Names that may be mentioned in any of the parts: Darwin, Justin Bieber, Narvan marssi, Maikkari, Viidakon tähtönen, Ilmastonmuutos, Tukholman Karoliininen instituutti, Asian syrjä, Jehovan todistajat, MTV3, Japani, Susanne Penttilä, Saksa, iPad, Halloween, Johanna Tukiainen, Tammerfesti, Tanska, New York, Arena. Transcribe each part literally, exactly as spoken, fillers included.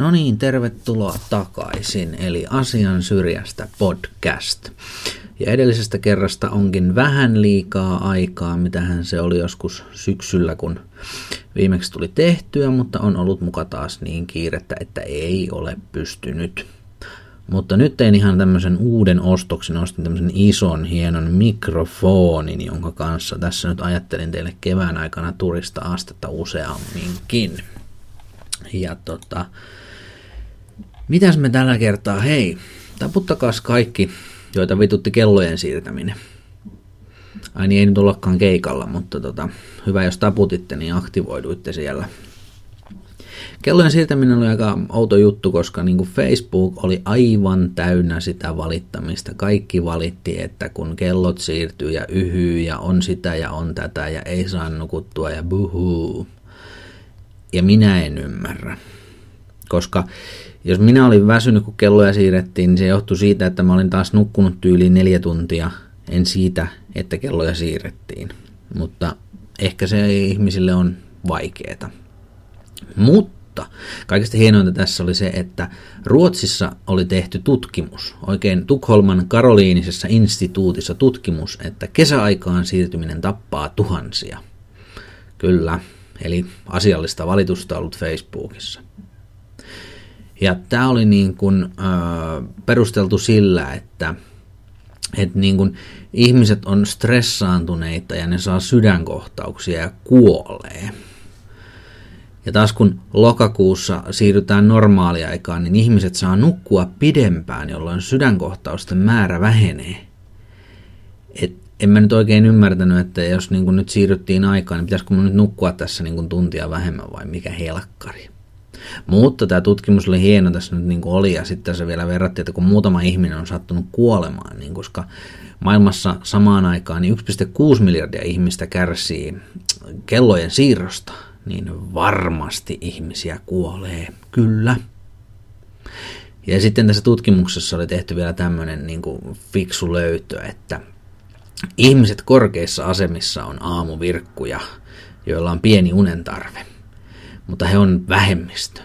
No niin, tervetuloa takaisin, eli Asian syrjästä podcast. Ja edellisestä kerrasta onkin vähän liikaa aikaa, mitähän se oli joskus syksyllä, kun viimeksi tuli tehtyä, mutta on ollut muka taas niin kiirettä, että ei ole pystynyt. Mutta nyt tein ihan tämmöisen uuden ostoksen, ostin tämmöisen ison hienon mikrofonin, jonka kanssa tässä nyt ajattelin teille kevään aikana turista astetta useamminkin. Ja tota, mitäs me tällä kertaa, hei, taputtakaaas kaikki, joita vitutti kellojen siirtäminen. Ai niin, ei nyt ollakaan keikalla, mutta tota, hyvä jos taputitte, niin aktivoiduitte siellä. Kellojen siirtäminen oli aika outo juttu, koska niin kuin Facebook oli aivan täynnä sitä valittamista. Kaikki valitti, että kun kellot siirtyy ja yhyy ja on sitä ja on tätä ja ei saa nukuttua ja buhuu. Ja minä en ymmärrä, koska jos minä olin väsynyt, kun kelloja siirrettiin, niin se johtui siitä, että mä olin taas nukkunut tyyliin neljä tuntia, en siitä, että kelloja siirrettiin. Mutta ehkä se ihmisille on vaikeeta. Mutta kaikista hienointa tässä oli se, että Ruotsissa oli tehty tutkimus, oikein Tukholman Karoliinisessa instituutissa tutkimus, että kesäaikaan siirtyminen tappaa tuhansia. Kyllä. Eli asiallista valitusta ollut Facebookissa. Ja tämä oli niin kuin, äh, perusteltu sillä, että et niin kuin ihmiset on stressaantuneita ja ne saa sydänkohtauksia ja kuolee. Ja taas kun lokakuussa siirrytään normaaliaikaan, niin ihmiset saa nukkua pidempään, jolloin sydänkohtausten määrä vähenee. Et en mä nyt oikein ymmärtänyt, että jos niin kun nyt siirryttiin aikaan, niin pitäisikö mun nyt nukkua tässä niin kun tuntia vähemmän vai mikä helkkari. Mutta tämä tutkimus oli hieno, tässä nyt niin kun oli, ja sitten se vielä verrattiin, että kun muutama ihminen on sattunut kuolemaan, niin koska maailmassa samaan aikaan niin yksi pilkku kuusi miljardia ihmistä kärsii kellojen siirrosta, niin varmasti ihmisiä kuolee, kyllä. Ja sitten tässä tutkimuksessa oli tehty vielä tämmöinen niin kun fiksu löytö, että ihmiset korkeissa asemissa on aamuvirkkuja, joilla on pieni unentarve, mutta he on vähemmistö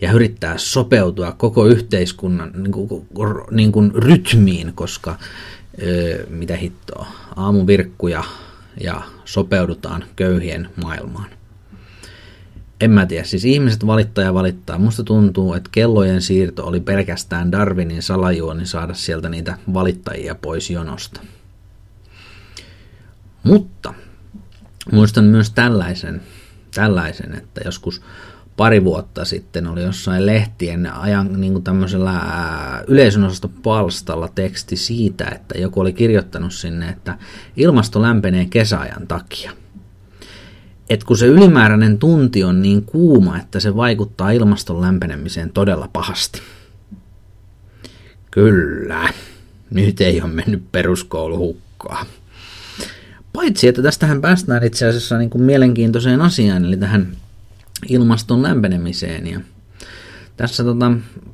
ja yrittää sopeutua koko yhteiskunnan niin kuin, niin kuin rytmiin, koska öö, mitä hittoa, aamuvirkkuja ja sopeudutaan köyhien maailmaan. En mä tiedä, siis ihmiset valittaa ja valittaa. Musta tuntuu, että kellojen siirto oli pelkästään Darwinin salajuoni saada sieltä niitä valittajia pois jonosta. Mutta muistan myös tällaisen, tällaisen, että joskus pari vuotta sitten oli jossain lehtien ajan niin kuin tämmöisellä yleisönosastopalstalla teksti siitä, että joku oli kirjoittanut sinne, että ilmasto lämpenee kesäajan takia. Et kun se ylimääräinen tunti on niin kuuma, että se vaikuttaa ilmaston lämpenemiseen todella pahasti. Kyllä, nyt ei ole mennyt peruskoulu hukkaan. Paitsi, että tästähän päästään itse asiassa niin kuin mielenkiintoiseen asiaan, eli tähän ilmaston lämpenemiseen. Ja tässä tota,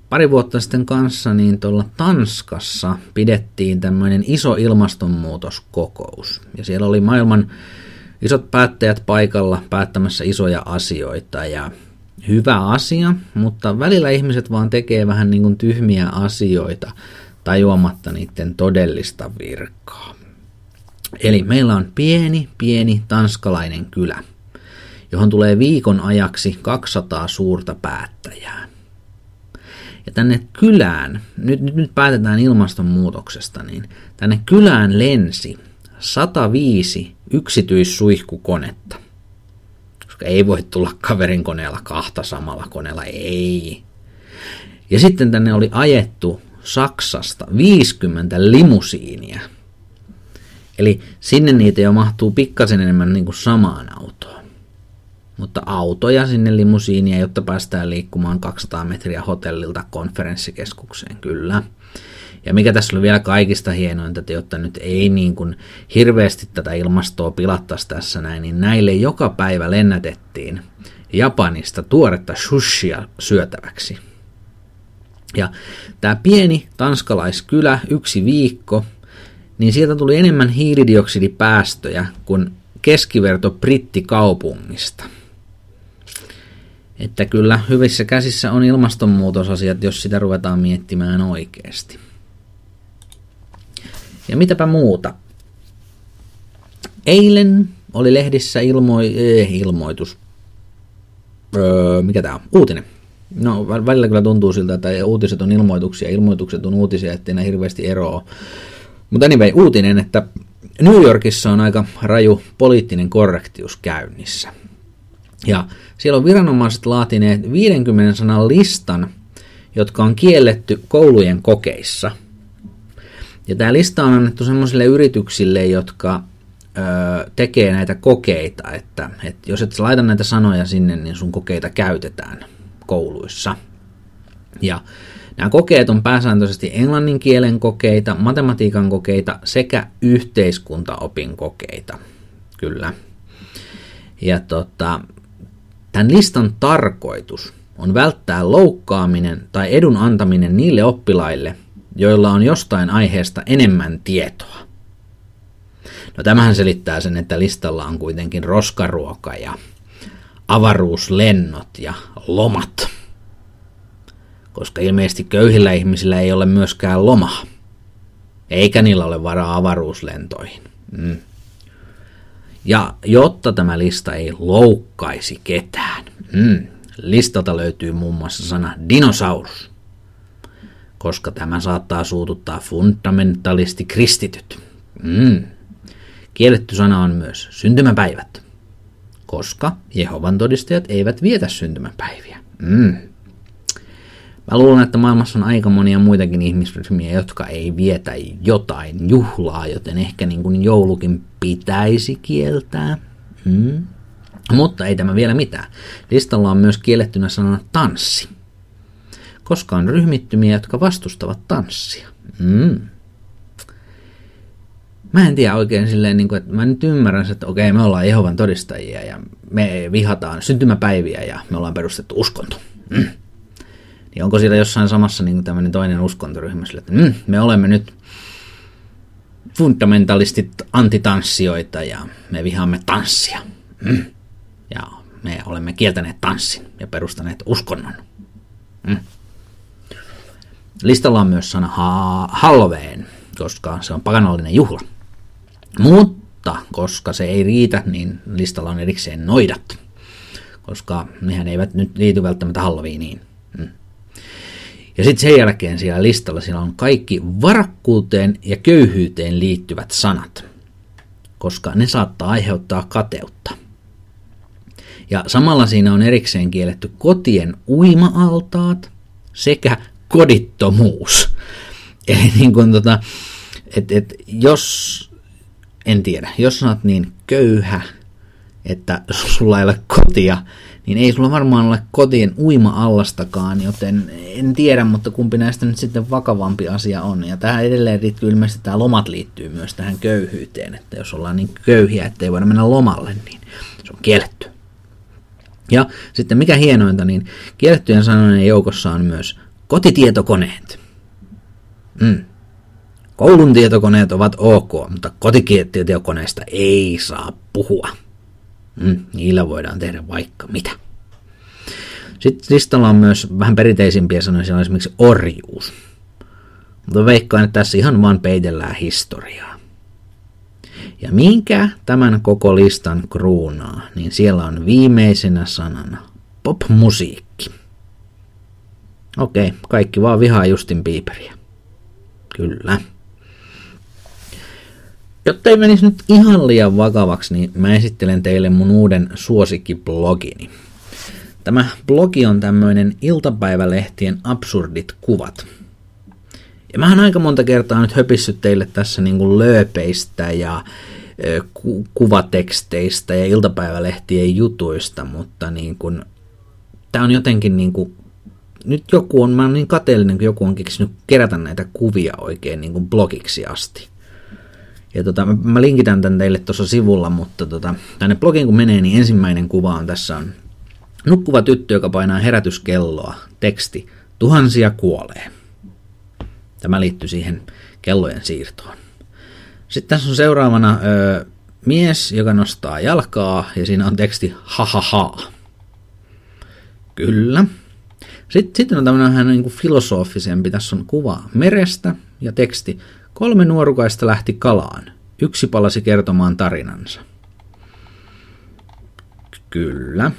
pari vuotta sitten kanssa niin tuolla Tanskassa pidettiin tämmöinen iso ilmastonmuutoskokous. Ja siellä oli maailman isot päättäjät paikalla päättämässä isoja asioita ja hyvä asia, mutta välillä ihmiset vaan tekee vähän niin kuin tyhmiä asioita tajuamatta niiden todellista virkaa. Eli meillä on pieni, pieni tanskalainen kylä, johon tulee viikon ajaksi kaksisataa suurta päättäjää. Ja tänne kylään, nyt, nyt, nyt päätetään ilmastonmuutoksesta, niin tänne kylään lensi sata viisi yksityissuihkukonetta. Koska ei voi tulla kaverin koneella kahta samalla koneella, ei. Ja sitten tänne oli ajettu Saksasta viisikymmentä limusiinia. Eli sinne niitä jo mahtuu pikkasen enemmän niin kuin samaan autoon. Mutta autoja sinne limusiinia, jotta päästään liikkumaan kaksisataa metriä hotellilta konferenssikeskukseen, kyllä. Ja mikä tässä oli vielä kaikista hienointa, että jotta nyt ei niin kuin hirveästi tätä ilmastoa pilattaisi tässä näin, niin näille joka päivä lennätettiin Japanista tuoretta sushia syötäväksi. Ja tämä pieni tanskalaiskylä, yksi viikko, niin sieltä tuli enemmän hiilidioksidipäästöjä kuin keskiverto brittikaupungista. Että kyllä hyvissä käsissä on ilmastonmuutosasiat, jos sitä ruvetaan miettimään oikeasti. Ja mitäpä muuta? Eilen oli lehdissä ilmo- eh, ilmoitus. Öö, mikä tää on? Uutinen. No välillä kyllä tuntuu siltä, että uutiset on ilmoituksia, ilmoitukset on uutisia, ettei nää hirveästi eroa. Mutta anyway, uutinen, että New Yorkissa on aika raju poliittinen korrektius käynnissä. Ja siellä on viranomaiset laatineet viidenkymmenen sanan listan, jotka on kielletty koulujen kokeissa. Ja tämä lista on annettu semmoisille yrityksille, jotka ö, tekee näitä kokeita, että et jos et laita näitä sanoja sinne, niin sun kokeita käytetään kouluissa. Ja nämä kokeet on pääsääntöisesti englannin kielen kokeita, matematiikan kokeita sekä yhteiskuntaopin kokeita. Kyllä. Ja tota, tämän listan tarkoitus on välttää loukkaaminen tai edun antaminen niille oppilaille, joilla on jostain aiheesta enemmän tietoa. No tämähän selittää sen, että listalla on kuitenkin roskaruoka ja avaruuslennot ja lomat. Koska ilmeisesti köyhillä ihmisillä ei ole myöskään lomaa. Eikä niillä ole varaa avaruuslentoihin. Mm. Ja jotta tämä lista ei loukkaisi ketään, mm, listalta löytyy muun muassa sana dinosaurus, koska tämä saattaa suututtaa fundamentalisti kristityt. Mm. Kielletty sana on myös syntymäpäivät, koska Jehovan todistajat eivät vietä syntymäpäiviä. Mm. Mä luulen, että maailmassa on aika monia muitakin ihmisryhmiä, jotka ei vietä jotain juhlaa, joten ehkä niin kuin joulukin pitäisi kieltää. Mm. Mutta ei tämä vielä mitään. Listalla on myös kiellettynä sanana tanssi, koska on ryhmittymiä, jotka vastustavat tanssia. Mm. Mä en tiedä oikein silleen, niin kuin, että mä nyt ymmärrän, että okei, me ollaan Jehovan todistajia ja me vihataan syntymäpäiviä ja me ollaan perustettu uskonto. Mm. Ja onko siellä jossain samassa niin tämmöinen toinen uskontoryhmä sillä, että mm, me olemme nyt fundamentalistit antitanssijoita ja me vihaamme tanssia. Mm. Ja me olemme kieltäneet tanssin ja perustaneet uskonnon. Mm. Listalla on myös sana ha- Halloween, koska se on pakanallinen juhla. Mutta koska se ei riitä, niin listalla on erikseen noidat, koska nehän eivät nyt liity välttämättä Halloweeniin. Mm. Ja sitten sen jälkeen siellä listalla siellä on kaikki varakkuuteen ja köyhyyteen liittyvät sanat, koska ne saattaa aiheuttaa kateutta. Ja samalla siinä on erikseen kielletty kotien uima-altaat sekä kodittomuus. Eli niin kuin tota, et, et, jos, en tiedä, jos sä oot niin köyhä, että sulla ei ole kotia, niin ei sulla varmaan ole kotien uima-allastakaan, joten en tiedä, mutta kumpi näistä nyt sitten vakavampi asia on. Ja tähän edelleen liittyy ilmeisesti, tämä lomat liittyy myös tähän köyhyyteen, että jos ollaan niin köyhiä, ettei voida mennä lomalle, niin se on kielletty. Ja sitten mikä hienointa, niin kiellettyjen sanojen joukossa on myös kotitietokoneet. Mm. Koulun tietokoneet ovat ok, mutta kotitietokoneista ei saa puhua. Mm, niillä voidaan tehdä vaikka mitä. Sitten listalla on myös vähän perinteisimpiä sanoja, siellä on esimerkiksi orjuus. Mutta veikkaan, että tässä ihan vaan peitellään historiaa. Ja minkä tämän koko listan kruunaa, niin siellä on viimeisenä sanana popmusiikki. Okei, kaikki vaan vihaa Justin Bieberiä. Kyllä. Jotta ei menisi nyt ihan liian vakavaksi, niin mä esittelen teille mun uuden suosikkiblogini. Tämä blogi on tämmöinen iltapäivälehtien absurdit kuvat. Ja mä oon aika monta kertaa nyt höpissyt teille tässä niin kuin lööpeistä ja ö, ku- kuvateksteistä ja iltapäivälehtien jutuista, mutta niin kuin, tää on jotenkin niin kuin, nyt joku on, mä oon niin kateellinen, kun joku on keksinyt kerätä näitä kuvia oikein niin kuin blogiksi asti. Ja tota, mä linkitän tän teille tuossa sivulla, mutta tota, tänne blogiin kun menee, niin ensimmäinen kuva on tässä on nukkuva tyttö, joka painaa herätyskelloa. Teksti, tuhansia kuolee. Tämä liittyy siihen kellojen siirtoon. Sitten tässä on seuraavana öö, mies, joka nostaa jalkaa ja siinä on teksti, ha ha ha. Kyllä. Sitten, sitten on tämmöinen vähän niin kuin filosofisempi. Tässä on kuva merestä ja teksti. Kolme nuorukaista lähti kalaan. Yksi palasi kertomaan tarinansa. Kyllä.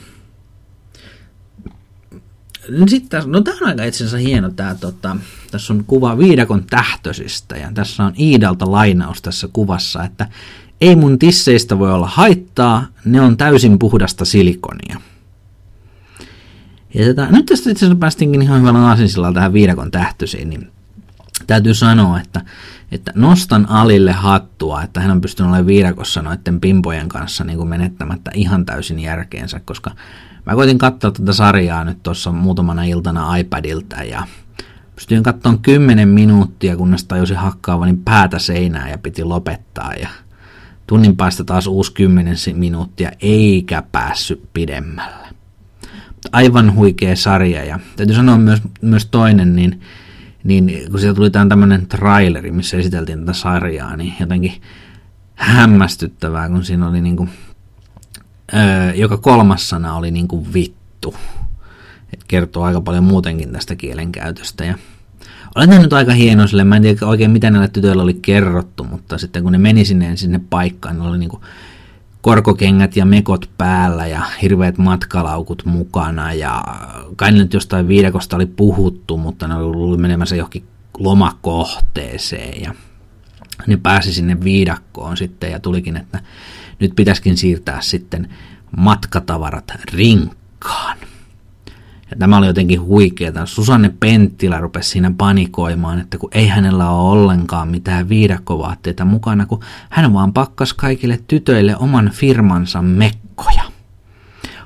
Sitten, no tämä on aika itse asiassa hieno. Tämä, tota, tässä on kuva Viidakon tähtösistä ja tässä on Iidalta lainaus tässä kuvassa, että ei mun tisseistä voi olla haittaa, ne on täysin puhdasta silikonia. Ja tätä, nyt tästä itse asiassa päästinkin ihan hyvällä aasinsillaan tähän Viidakon tähtösiin, niin täytyy sanoa, että, että nostan Alille hattua, että hän on pystynyt olemaan Viidakossa noiden pimpojen kanssa niin kuin menettämättä ihan täysin järkeensä, koska mä koitin katsoa tätä sarjaa nyt tuossa muutamana iltana iPadilta ja pystyin katsomaan kymmenen minuuttia, kunnes tajusin hakkaavani niin päätä seinää ja piti lopettaa ja tunnin päästä taas uusi kymmenen minuuttia eikä päässyt pidemmälle. Aivan huikea sarja ja täytyy sanoa myös, myös toinen, niin, niin kun sieltä tuli tämmöinen traileri, missä esiteltiin tätä sarjaa, niin jotenkin hämmästyttävää, kun siinä oli niinku, öö, joka kolmas sana oli niinku vittu. Et kertoo aika paljon muutenkin tästä kielenkäytöstä ja olen nähnyt aika hieno sille, mä en tiedä oikein mitä näillä tytöillä oli kerrottu, mutta sitten kun ne meni sinne, sinne paikkaan, ne oli niinku korkokengät ja mekot päällä ja hirveät matkalaukut mukana ja kai nyt jostain Viidakosta oli puhuttu, mutta ne oli menemässä johonkin lomakohteeseen ja ne pääsi sinne Viidakkoon sitten ja tulikin, että nyt pitäisikin siirtää sitten matkatavarat rinkkaan. Ja tämä oli jotenkin huikeaa. Susanne Penttilä rupesi siinä panikoimaan, että kun ei hänellä ole ollenkaan mitään viidakkovaatteita mukana, kun hän vaan pakkas kaikille tytöille oman firmansa mekkoja.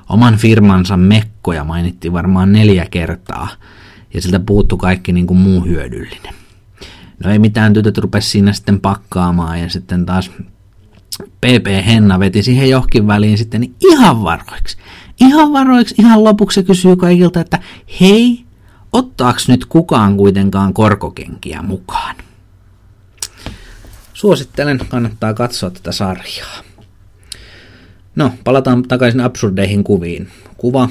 Oman firmansa mekkoja mainittiin varmaan neljä kertaa, ja siltä puuttu kaikki niin kuin muu hyödyllinen. No ei mitään, tytöt rupesi siinä sitten pakkaamaan, ja sitten taas P P Henna veti siihen johonkin väliin sitten niin ihan varoiksi. Ihan varoiksi, ihan lopuksi se kysyy kaikilta, että hei, ottaako nyt kukaan kuitenkaan korkokenkiä mukaan? Suosittelen, kannattaa katsoa tätä sarjaa. No, palataan takaisin absurdeihin kuviin. Kuva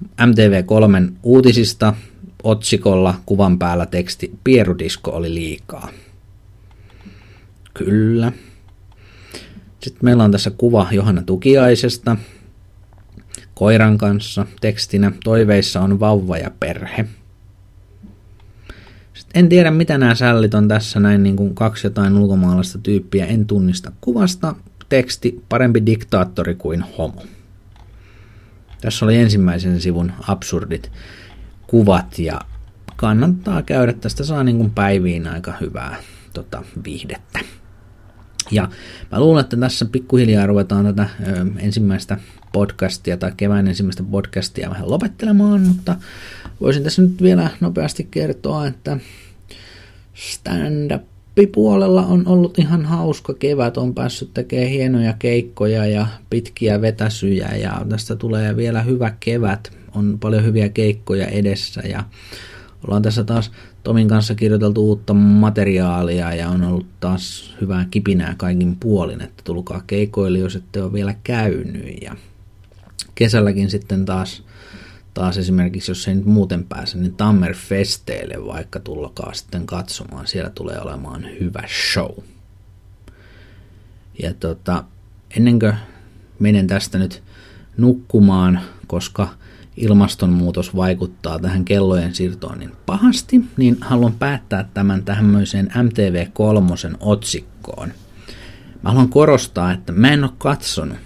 M T V kolmen uutisista, otsikolla, kuvan päällä teksti, pierudisko oli liikaa. Kyllä. Sitten meillä on tässä kuva Johanna Tukiaisesta. Koiran kanssa tekstinä toiveissa on vauva ja perhe. Sitten en tiedä mitä nämä sällit on tässä näin niin kuin kaksi jotain ulkomaalaista tyyppiä. En tunnista kuvasta. Teksti parempi diktaattori kuin homo. Tässä oli ensimmäisen sivun absurdit kuvat ja kannattaa käydä. Tästä saa niin kuin päiviin aika hyvää tota, viihdettä. Ja mä luulen, että tässä pikkuhiljaa ruvetaan tätä ö, ensimmäistä podcastia tai kevään ensimmäistä podcastia vähän lopettelemaan, mutta voisin tässä nyt vielä nopeasti kertoa, että stand-up-puolella on ollut ihan hauska kevät, on päässyt tekemään hienoja keikkoja ja pitkiä vetäsyjä ja tästä tulee vielä hyvä kevät, on paljon hyviä keikkoja edessä ja ollaan tässä taas Tomin kanssa kirjoiteltu uutta materiaalia ja on ollut taas hyvää kipinää kaikin puolin, että tulkaa keikoille, jos ette ole vielä käynyt. Ja kesälläkin sitten taas, taas esimerkiksi, jos ei nyt muuten pääse, niin Tammerfesteille vaikka tulkaa sitten katsomaan, siellä tulee olemaan hyvä show. Ja tota, ennen kuin menen tästä nyt nukkumaan, koska ilmastonmuutos vaikuttaa tähän kellojen siirtoon niin pahasti, niin haluan päättää tämän tämmöiseen M T V kolme otsikkoon. Mä haluan korostaa, että mä en ole katsonut,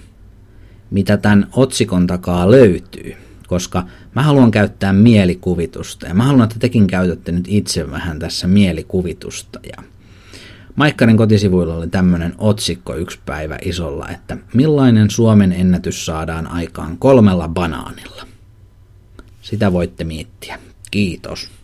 mitä tämän otsikon takaa löytyy, koska mä haluan käyttää mielikuvitusta ja mä haluan, että tekin käytätte nyt itse vähän tässä mielikuvitusta. Ja Maikkarin kotisivuilla oli tämmöinen otsikko yksi päivä isolla, että millainen Suomen ennätys saadaan aikaan kolmella banaanilla. Sitä voitte miettiä. Kiitos.